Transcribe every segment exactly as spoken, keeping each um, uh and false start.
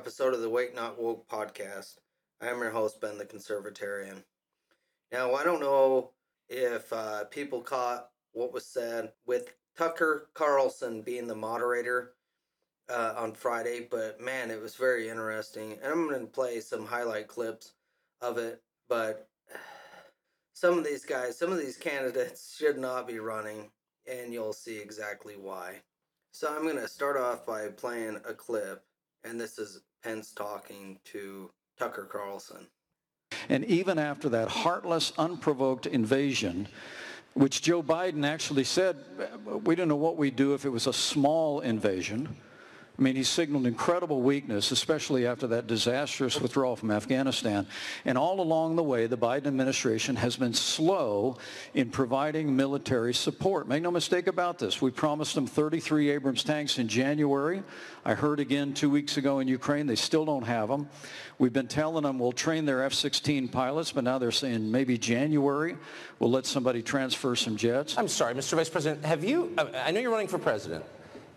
episode of the Wake Not Woke podcast. I am your host, Ben the Conservatarian. Now, I don't know if uh, people caught what was said with Tucker Carlson being the moderator uh, on Friday, but man, it was very interesting. And I'm going to play some highlight clips of it, but some of these guys, some of these candidates should not be running, and you'll see exactly why. So I'm going to start off by playing a clip, and this is Pence talking to Tucker Carlson. And even after that heartless, unprovoked invasion, which Joe Biden actually said, we don't know what we'd do if it was a small invasion. I mean, he signaled incredible weakness, especially after that disastrous withdrawal from Afghanistan. And all along the way, the Biden administration has been slow in providing military support. Make no mistake about this. We promised them thirty-three Abrams tanks in January. I heard again two weeks ago in Ukraine, they still don't have them. We've been telling them we'll train their F sixteen pilots, but now they're saying maybe January we'll let somebody transfer some jets. I'm sorry, Mister Vice President, have you, I know you're running for president.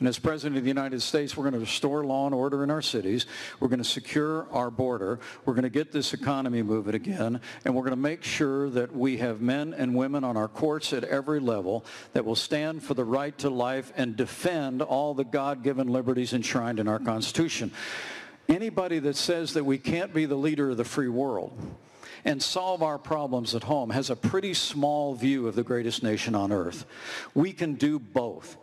And as President of the United States, we're going to restore law and order in our cities. We're going to secure our border. We're going to get this economy moving again. And we're going to make sure that we have men and women on our courts at every level that will stand for the right to life and defend all the God-given liberties enshrined in our Constitution. Anybody that says that we can't be the leader of the free world and solve our problems at home has a pretty small view of the greatest nation on earth. We can do both.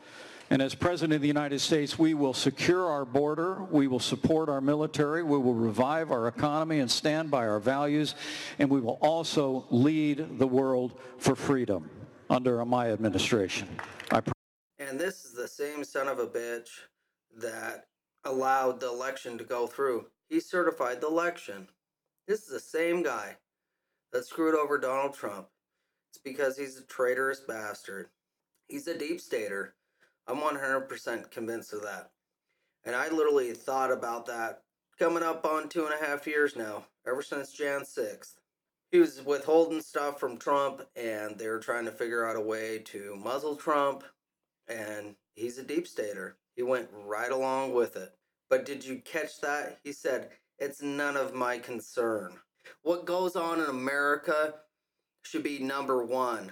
And as President of the United States, we will secure our border, we will support our military, we will revive our economy and stand by our values, and we will also lead the world for freedom under my administration. I pr- and this is the same son of a bitch that allowed the election to go through. He certified the election. This is the same guy that screwed over Donald Trump. It's because he's a traitorous bastard. He's a deep stater. I'm one hundred percent convinced of that. And I literally thought about that coming up on two and a half years now, ever since January sixth. He was withholding stuff from Trump, and they were trying to figure out a way to muzzle Trump, and he's a deep stater. He went right along with it. But did you catch that? He said, it's none of my concern. What goes on in America should be number one.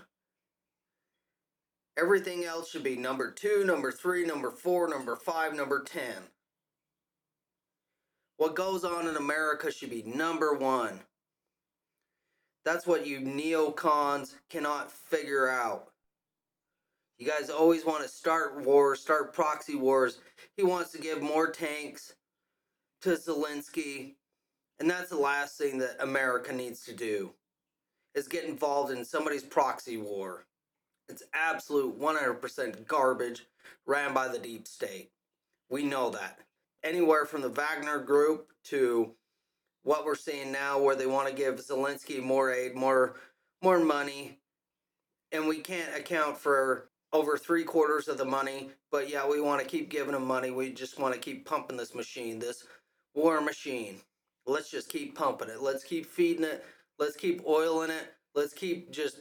Everything else should be number two, number three, number four, number five, number ten. What goes on in America should be number one. That's what you neocons cannot figure out. You guys always want to start wars, start proxy wars. He wants to give more tanks to Zelensky. And that's the last thing that America needs to do, is get involved in somebody's proxy war. It's absolute one hundred percent garbage ran by the deep state. We know that. Anywhere from the Wagner group to what we're seeing now, where they want to give Zelensky more aid, more more money. And we can't account for over three quarters of the money. But yeah, we want to keep giving them money. We just want to keep pumping this machine, this war machine. Let's just keep pumping it. Let's keep feeding it. Let's keep oiling it. Let's keep just...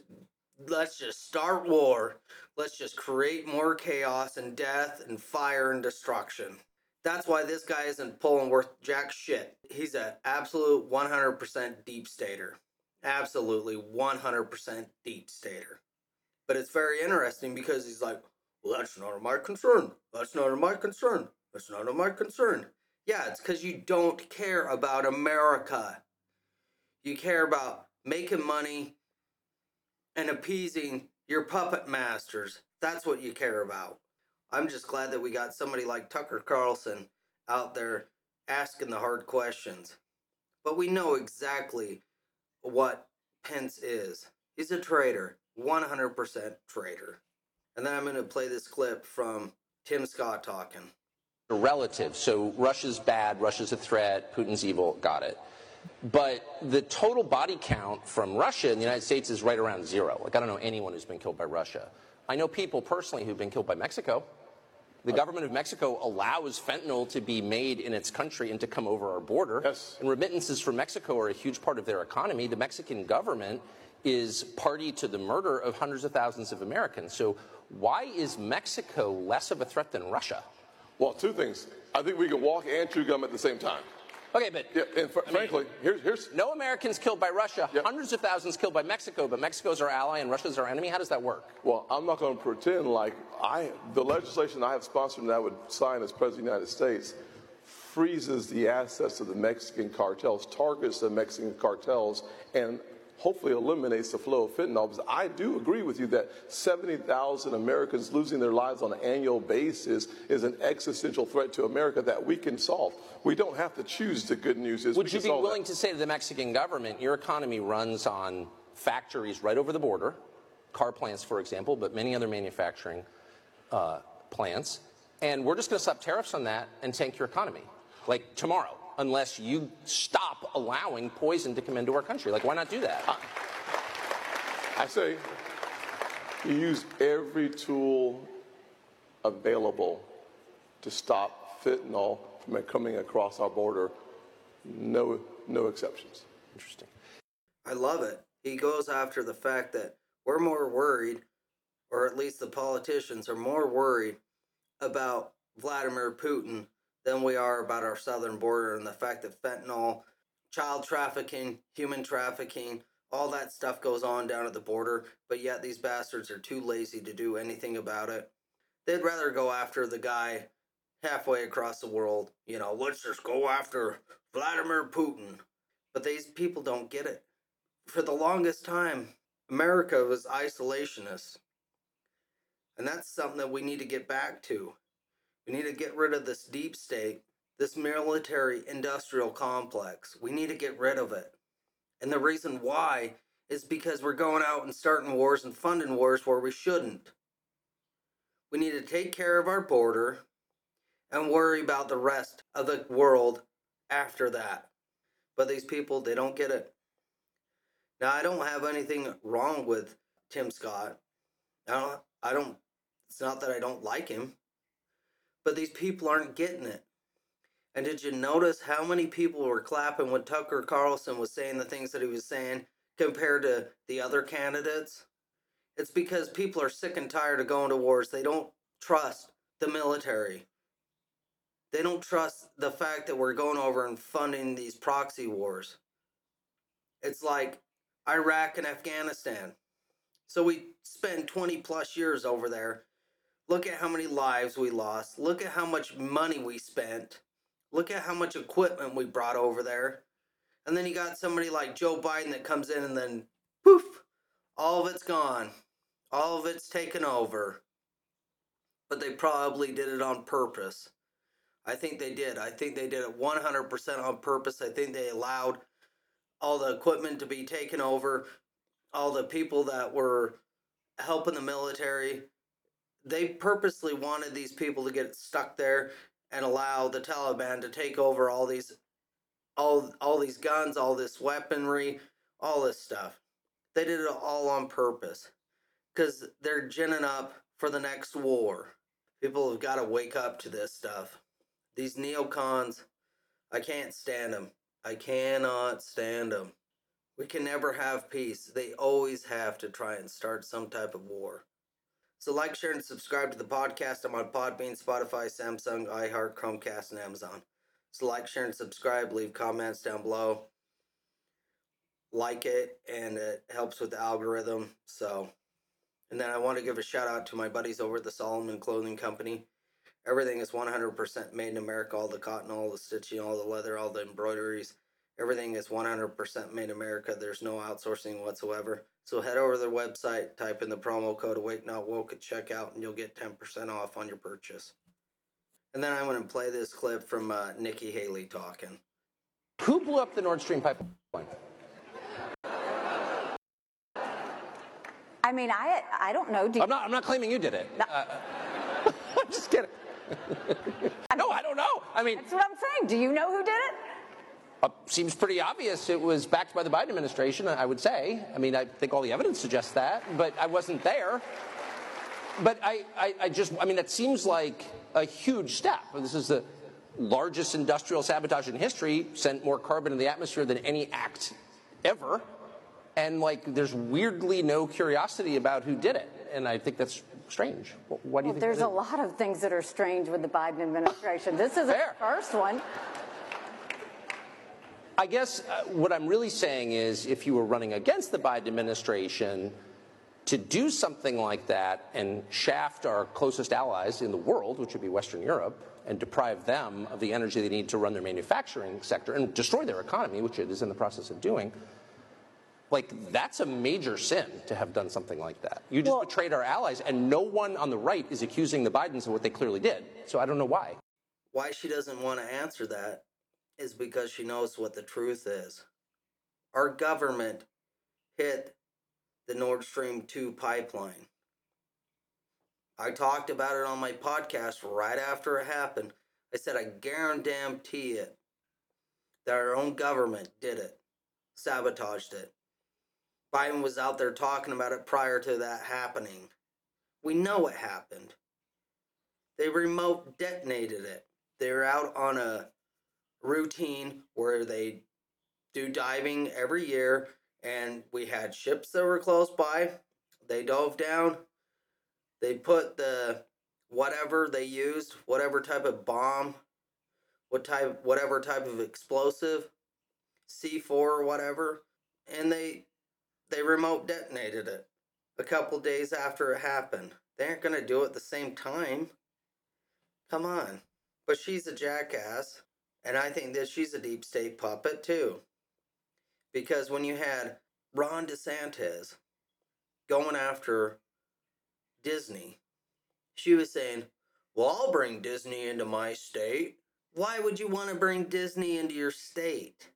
Let's just start war. Let's just create more chaos and death and fire and destruction. That's why this guy isn't pulling worth jack shit. He's an absolute one hundred percent deep stater. Absolutely one hundred percent deep stater. But it's very interesting because he's like, well, that's not my concern. That's not my concern. That's not my concern. Yeah, it's because you don't care about America. You care about making money, and appeasing your puppet masters. That's what you care about. I'm just glad that we got somebody like Tucker Carlson out there asking the hard questions. But we know exactly what Pence is. He's a traitor, one hundred percent traitor. And then I'm going to play this clip from Tim Scott talking. A relative, so Russia's bad, Russia's a threat, Putin's evil, got it. But the total body count from Russia in the United States is right around zero. Like, I don't know anyone who's been killed by Russia. I know people personally who've been killed by Mexico. The government of Mexico allows fentanyl to be made in its country and to come over our border. Yes. And remittances from Mexico are a huge part of their economy. The Mexican government is party to the murder of hundreds of thousands of Americans. So why is Mexico less of a threat than Russia? Well, two things. I think we can walk and chew gum at the same time. Okay, but yeah, and fr- frankly, mean, here's here's no Americans killed by Russia, yep. Hundreds of thousands killed by Mexico, but Mexico's our ally and Russia's our enemy. How does that work? Well, I'm not going to pretend like I the legislation I have sponsored and I would sign as President of the United States freezes the assets of the Mexican cartels, targets the Mexican cartels, and hopefully eliminates the flow of fentanyl. Because I do agree with you that seventy thousand Americans losing their lives on an annual basis is an existential threat to America that we can solve. We don't have to choose the good news. Is Would you be willing that. to say to the Mexican government, your economy runs on factories right over the border, car plants, for example, but many other manufacturing uh, plants, and we're just going to slap tariffs on that and tank your economy, like tomorrow, unless you stop allowing poison to come into our country? Like, why not do that? I, I say you use every tool available to stop fentanyl from coming across our border. No, no exceptions. Interesting. I love it. He goes after the fact that we're more worried, or at least the politicians are more worried about Vladimir Putin than we are about our southern border and the fact that fentanyl, child trafficking, human trafficking, all that stuff goes on down at the border, but yet these bastards are too lazy to do anything about it. They'd rather go after the guy halfway across the world. You know, let's just go after Vladimir Putin. But these people don't get it. For the longest time, America was isolationist. And that's something that we need to get back to. We need to get rid of this deep state, this military-industrial complex. We need to get rid of it. And the reason why is because we're going out and starting wars and funding wars where we shouldn't. We need to take care of our border and worry about the rest of the world after that. But these people, they don't get it. Now, I don't have anything wrong with Tim Scott. I don't, I don't, it's not that I don't like him. But these people aren't getting it. And did you notice how many people were clapping when Tucker Carlson was saying the things that he was saying compared to the other candidates? It's because people are sick and tired of going to wars. They don't trust the military. They don't trust the fact that we're going over and funding these proxy wars. It's like Iraq and Afghanistan. So we spend twenty plus years over there. Look at how many lives we lost. Look at how much money we spent. Look at how much equipment we brought over there. And then you got somebody like Joe Biden that comes in and then, poof, all of it's gone. All of it's taken over. But they probably did it on purpose. I think they did. I think they did it one hundred percent on purpose. I think they allowed all the equipment to be taken over. All the people that were helping the military, they purposely wanted these people to get stuck there and allow the Taliban to take over all these all all these guns, all this weaponry, all this stuff. They did it all on purpose because they're ginning up for the next war. People have got to wake up to this stuff. These neocons, I can't stand them. I cannot stand them. We can never have peace. They always have to try and start some type of war. So like, share, and subscribe to the podcast. I'm on Podbean, Spotify, Samsung, iHeart, Chromecast, and Amazon. So like, share, and subscribe. Leave comments down below. Like it, and it helps with the algorithm. So, and then I want to give a shout out to my buddies over at the Solomon Clothing Company. Everything is one hundred percent made in America. All the cotton, all the stitching, all the leather, all the embroideries. Everything is one hundred percent made in America. There's no outsourcing whatsoever. So head over to their website, type in the promo code AwakeNotWoke at checkout, and you'll get ten percent off on your purchase. And then I'm going to play this clip from uh, Nikki Haley talking. Who blew up the Nord Stream pipeline? I mean, I I don't know. Do you... I'm not I'm not claiming you did it. No. Uh, I'm just kidding. I mean, no, I don't know. I mean, that's what I'm saying. Do you know who did it? Uh, seems pretty obvious. It was backed by the Biden administration, I would say. I mean, I think all the evidence suggests that, but I wasn't there. But I, I, I just, I mean, that seems like a huge step. This is the largest industrial sabotage in history, sent more carbon in the atmosphere than any act ever. And, like, there's weirdly no curiosity about who did it. And I think that's strange. Why do you well, think there's a lot of things that are strange with the Biden administration. This isn't Fair. the first one. I guess uh, what I'm really saying is if you were running against the Biden administration, to do something like that and shaft our closest allies in the world, which would be Western Europe, and deprive them of the energy they need to run their manufacturing sector and destroy their economy, which it is in the process of doing, like, that's a major sin to have done something like that. You just well, betrayed our allies, and no one on the right is accusing the Bidens of what they clearly did. So I don't know why. Why she doesn't want to answer that is because she knows what the truth is. Our government hit the Nord Stream two pipeline. I talked about it on my podcast right after it happened. I said, I guarantee it that our own government did it, sabotaged it. Biden was out there talking about it prior to that happening. We know it happened. They remote detonated it. They were out on a routine where they do diving every year, and we had ships that were close by. They dove down. They put the whatever they used, whatever type of bomb, what type, whatever type of explosive, C four or whatever, and they... They remote detonated it a couple days after it happened. They aren't going to do it at the same time. Come on. But she's a jackass, and I think that she's a deep state puppet too. Because when you had Ron DeSantis going after Disney, she was saying, well, I'll bring Disney into my state. Why would you want to bring Disney into your state?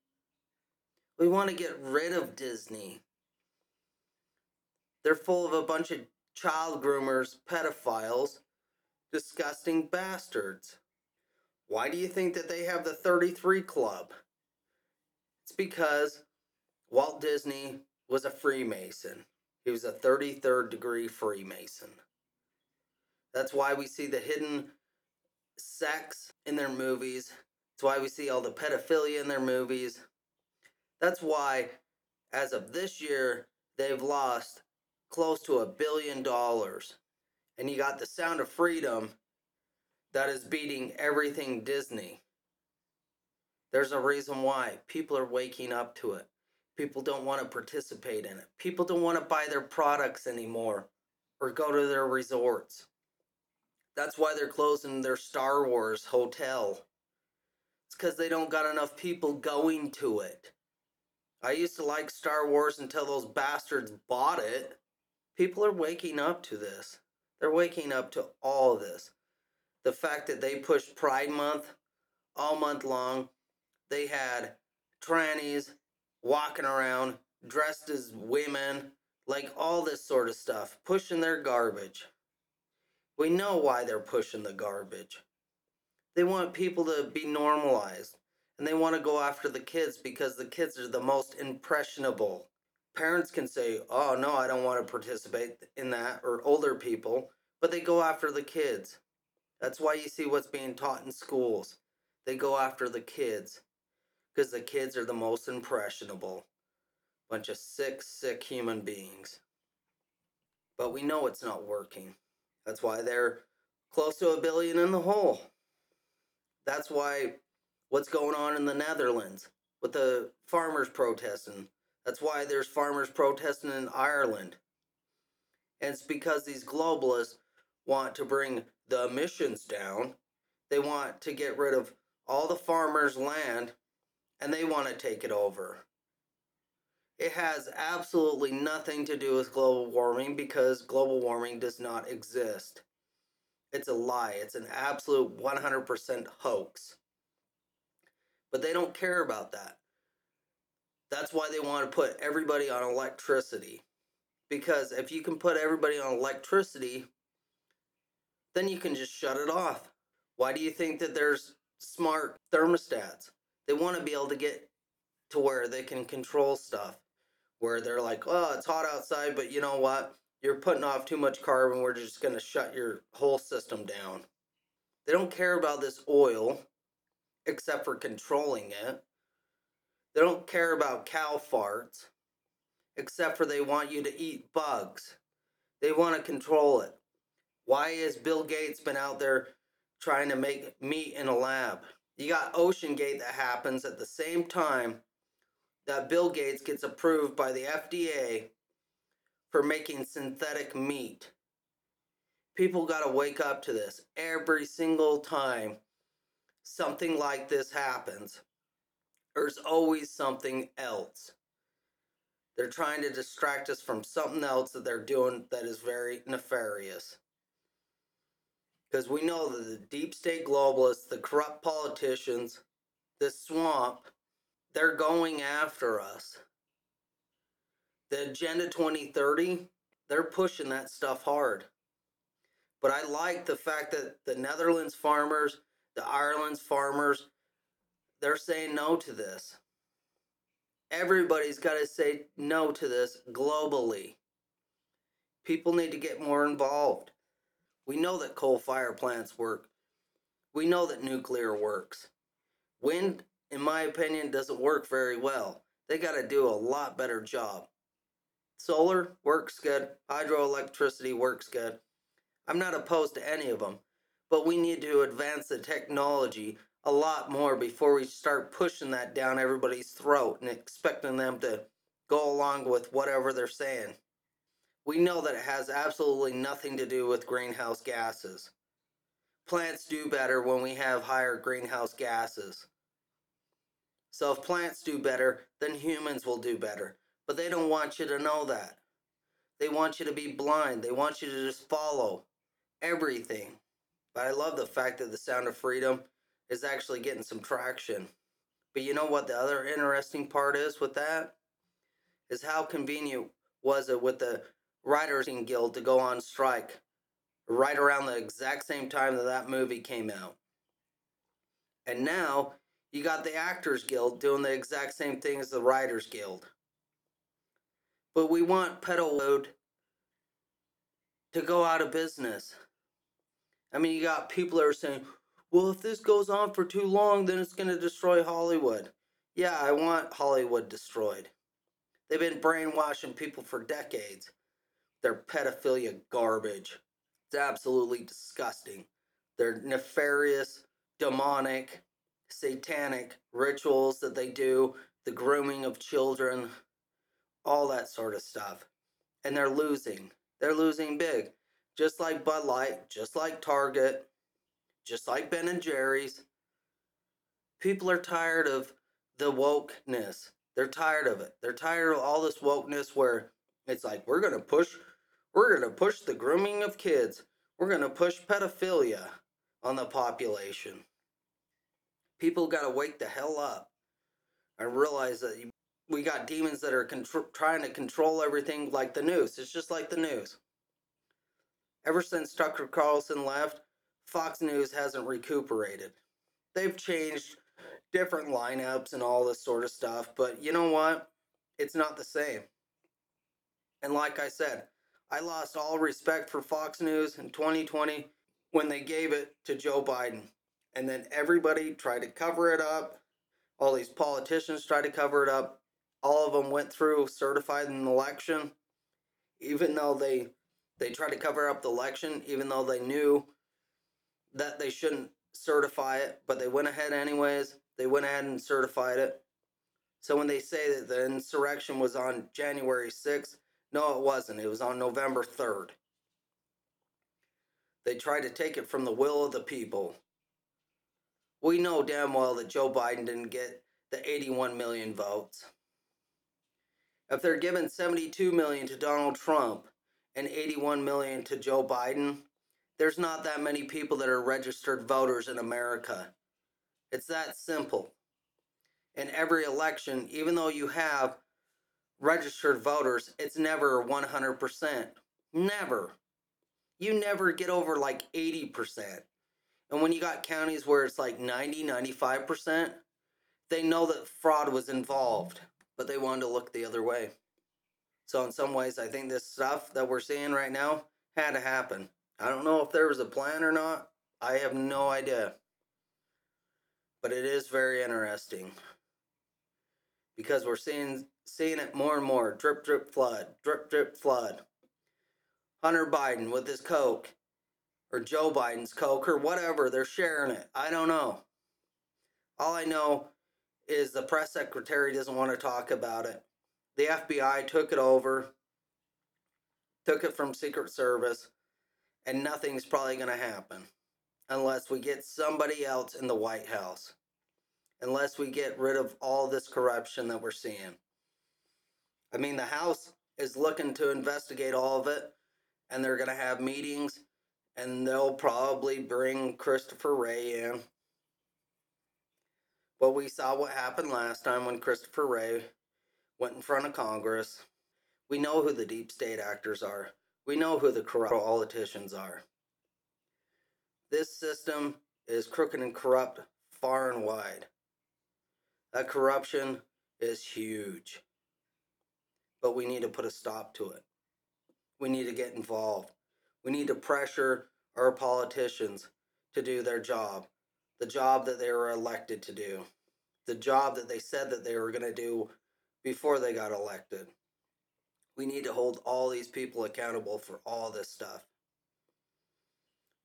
We want to get rid of Disney. They're full of a bunch of child groomers, pedophiles, disgusting bastards. Why do you think that they have the thirty-three Club? It's because Walt Disney was a Freemason. He was a thirty-third degree Freemason. That's why we see the hidden sex in their movies. That's why we see all the pedophilia in their movies. That's why, as of this year, they've lost close to a billion dollars. And you got the Sound of Freedom that is beating everything Disney. There's a reason why. People are waking up to it. People don't want to participate in it. People don't want to buy their products anymore or go to their resorts. That's why they're closing their Star Wars hotel. It's because they don't got enough people going to it. I used to like Star Wars until those bastards bought it. People are waking up to this. They're waking up to all of this. The fact that they pushed Pride Month all month long. They had trannies walking around dressed as women. Like all this sort of stuff. Pushing their garbage. We know why they're pushing the garbage. They want people to be normalized. And they want to go after the kids because the kids are the most impressionable. Parents can say, oh, no, I don't want to participate in that, or older people, but they go after the kids. That's why you see what's being taught in schools. They go after the kids because the kids are the most impressionable. Bunch of sick, sick human beings. But we know it's not working. That's why they're close to a billion in the hole. That's why what's going on in the Netherlands with the farmers protesting. That's why there's farmers protesting in Ireland. And it's because these globalists want to bring the emissions down. They want to get rid of all the farmers' land and they want to take it over. It has absolutely nothing to do with global warming because global warming does not exist. It's a lie. It's an absolute one hundred percent hoax. But they don't care about that. That's why they want to put everybody on electricity. Because if you can put everybody on electricity, then you can just shut it off. Why do you think that there's smart thermostats? They want to be able to get to where they can control stuff. Where they're like, oh, it's hot outside, but you know what? You're putting off too much carbon. We're just going to shut your whole system down. They don't care about this oil, except for controlling it. They don't care about cow farts, except for they want you to eat bugs. They want to control it. Why has Bill Gates been out there trying to make meat in a lab? You got OceanGate that happens at the same time that Bill Gates gets approved by the F D A for making synthetic meat. People got to wake up to this. Every single time something like this happens, there's always something else. They're trying to distract us from something else that they're doing that is very nefarious. Because we know that the deep state globalists, the corrupt politicians, the swamp, they're going after us. The Agenda twenty thirty, they're pushing that stuff hard. But I like the fact that the Netherlands farmers, the Ireland's farmers, they're saying no to this. Everybody's got to say no to this globally. People need to get more involved. We know that coal fire plants work. We know that nuclear works. Wind, in my opinion, doesn't work very well. They got to do a lot better job. Solar works good. Hydroelectricity works good. I'm not opposed to any of them, but we need to advance the technology a lot more before we start pushing that down everybody's throat and expecting them to go along with whatever they're saying. We know that it has absolutely nothing to do with greenhouse gases. Plants do better when we have higher greenhouse gases. So if plants do better, then humans will do better. But they don't want you to know that. They want you to be blind. They want you to just follow everything. But I love the fact that the Sound of Freedom is actually getting some traction. But you know what the other interesting part is with that? Is how convenient was it with the Writers Guild to go on strike right around the exact same time that that movie came out. And now you got the Actors Guild doing the exact same thing as the Writers Guild. But we want Pedalwood to go out of business. I mean, you got people that are saying, well, if this goes on for too long, then it's going to destroy Hollywood. Yeah, I want Hollywood destroyed. They've been brainwashing people for decades. Their pedophilia garbage. It's absolutely disgusting. Their nefarious, demonic, satanic rituals that they do, the grooming of children, all that sort of stuff. And they're losing. They're losing big. Just like Bud Light, just like Target, just like Ben and Jerry's. People are tired of the wokeness. They're tired of it. They're tired of all this wokeness where it's like, we're going to push... We're going to push the grooming of kids. We're going to push pedophilia on the population. People got to wake the hell up and realize that we got demons that are contr- trying to control everything like the news. It's just like the news. Ever since Tucker Carlson left, Fox News hasn't recuperated. They've changed different lineups and all this sort of stuff, but you know what? It's not the same. And like I said, I lost all respect for Fox News in twenty twenty when they gave it to Joe Biden. And then everybody tried to cover it up. All these politicians tried to cover it up. All of them went through certified an election. Even though they they tried to cover up the election, even though they knew that they shouldn't certify it, but they went ahead anyways. They went ahead and certified it. So when they say that the insurrection was on January sixth, no, it wasn't. It was on November third. They tried to take it from the will of the people. We know damn well that Joe Biden didn't get the eighty-one million votes. If they're giving seventy-two million to Donald Trump and eighty-one million to Joe Biden, there's not that many people that are registered voters in America. It's that simple. In every election, even though you have registered voters, it's never one hundred percent. Never. You never get over like eighty percent. And when you got counties where it's like ninety, ninety-five percent, they know that fraud was involved, but they wanted to look the other way. So in some ways, I think this stuff that we're seeing right now had to happen. I don't know if there was a plan or not. I have no idea. But it is very interesting because we're seeing seeing it more and more. Drip, drip, flood. Drip, drip, flood. Hunter Biden with his Coke or Joe Biden's Coke or whatever. They're sharing it. I don't know. All I know is the press secretary doesn't want to talk about it. The F B I took it over, took it from Secret Service, and nothing's probably going to happen unless we get somebody else in the White House, unless we get rid of all this corruption that we're seeing. I mean, the House is looking to investigate all of it, and they're going to have meetings, and they'll probably bring Christopher Wray in. But we saw what happened last time when Christopher Wray went in front of Congress. We know who the deep state actors are. We know who the corrupt politicians are. This system is crooked and corrupt far and wide. That corruption is huge. But we need to put a stop to it. We need to get involved. We need to pressure our politicians to do their job. The job that they were elected to do, the job that they said that they were going to do before they got elected. We need to hold all these people accountable for all this stuff.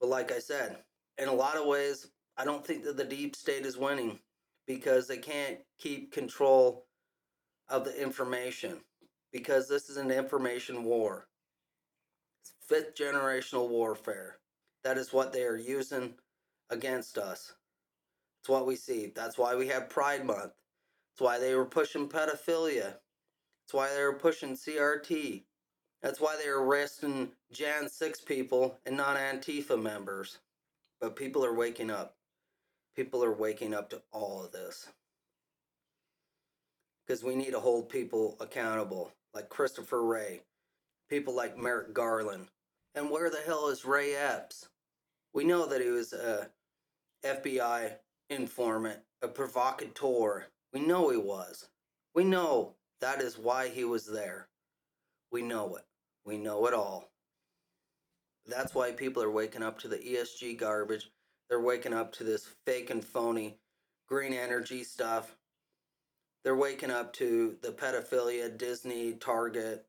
But like I said, in a lot of ways, I don't think that the deep state is winning because they can't keep control of the information because this is an information war. It's fifth generational warfare. That is what they are using against us. It's what we see. That's why we have Pride Month. It's why they were pushing pedophilia. It's why they were pushing C R T. That's why they were arresting January sixth people and not Antifa members. But people are waking up. People are waking up to all of this. Because we need to hold people accountable. Like Christopher Wray. People like Merrick Garland. And where the hell is Ray Epps? We know that he was a F B I informant, a provocateur. We know he was. We know that is why he was there. We know it. We know it all. That's why people are waking up to the E S G garbage. They're waking up to this fake and phony green energy stuff. They're waking up to the pedophilia, Disney, Target,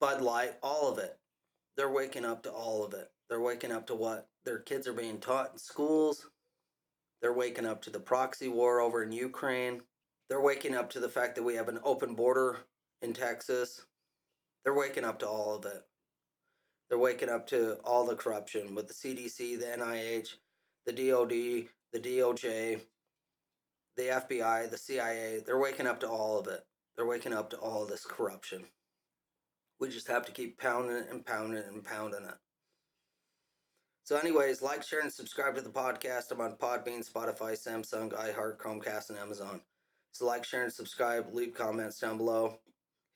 Bud Light, all of it. They're waking up to all of it. They're waking up to what their kids are being taught in schools. They're waking up to the proxy war over in Ukraine. They're waking up to the fact that we have an open border in Texas. They're waking up to all of it. They're waking up to all the corruption with the C D C, the N I H, the D O D, the D O J, the F B I, the C I A. They're waking up to all of it. They're waking up to all this corruption. We just have to keep pounding it and pounding it and pounding it. So anyways, like, share, and subscribe to the podcast. I'm on Podbean, Spotify, Samsung, iHeart, Chromecast, and Amazon. So like, share, and subscribe. Leave comments down below.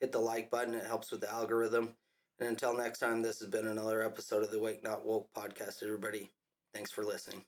Hit the like button. It helps with the algorithm. And until next time, this has been another episode of the Awake Not Woke podcast, everybody. Thanks for listening.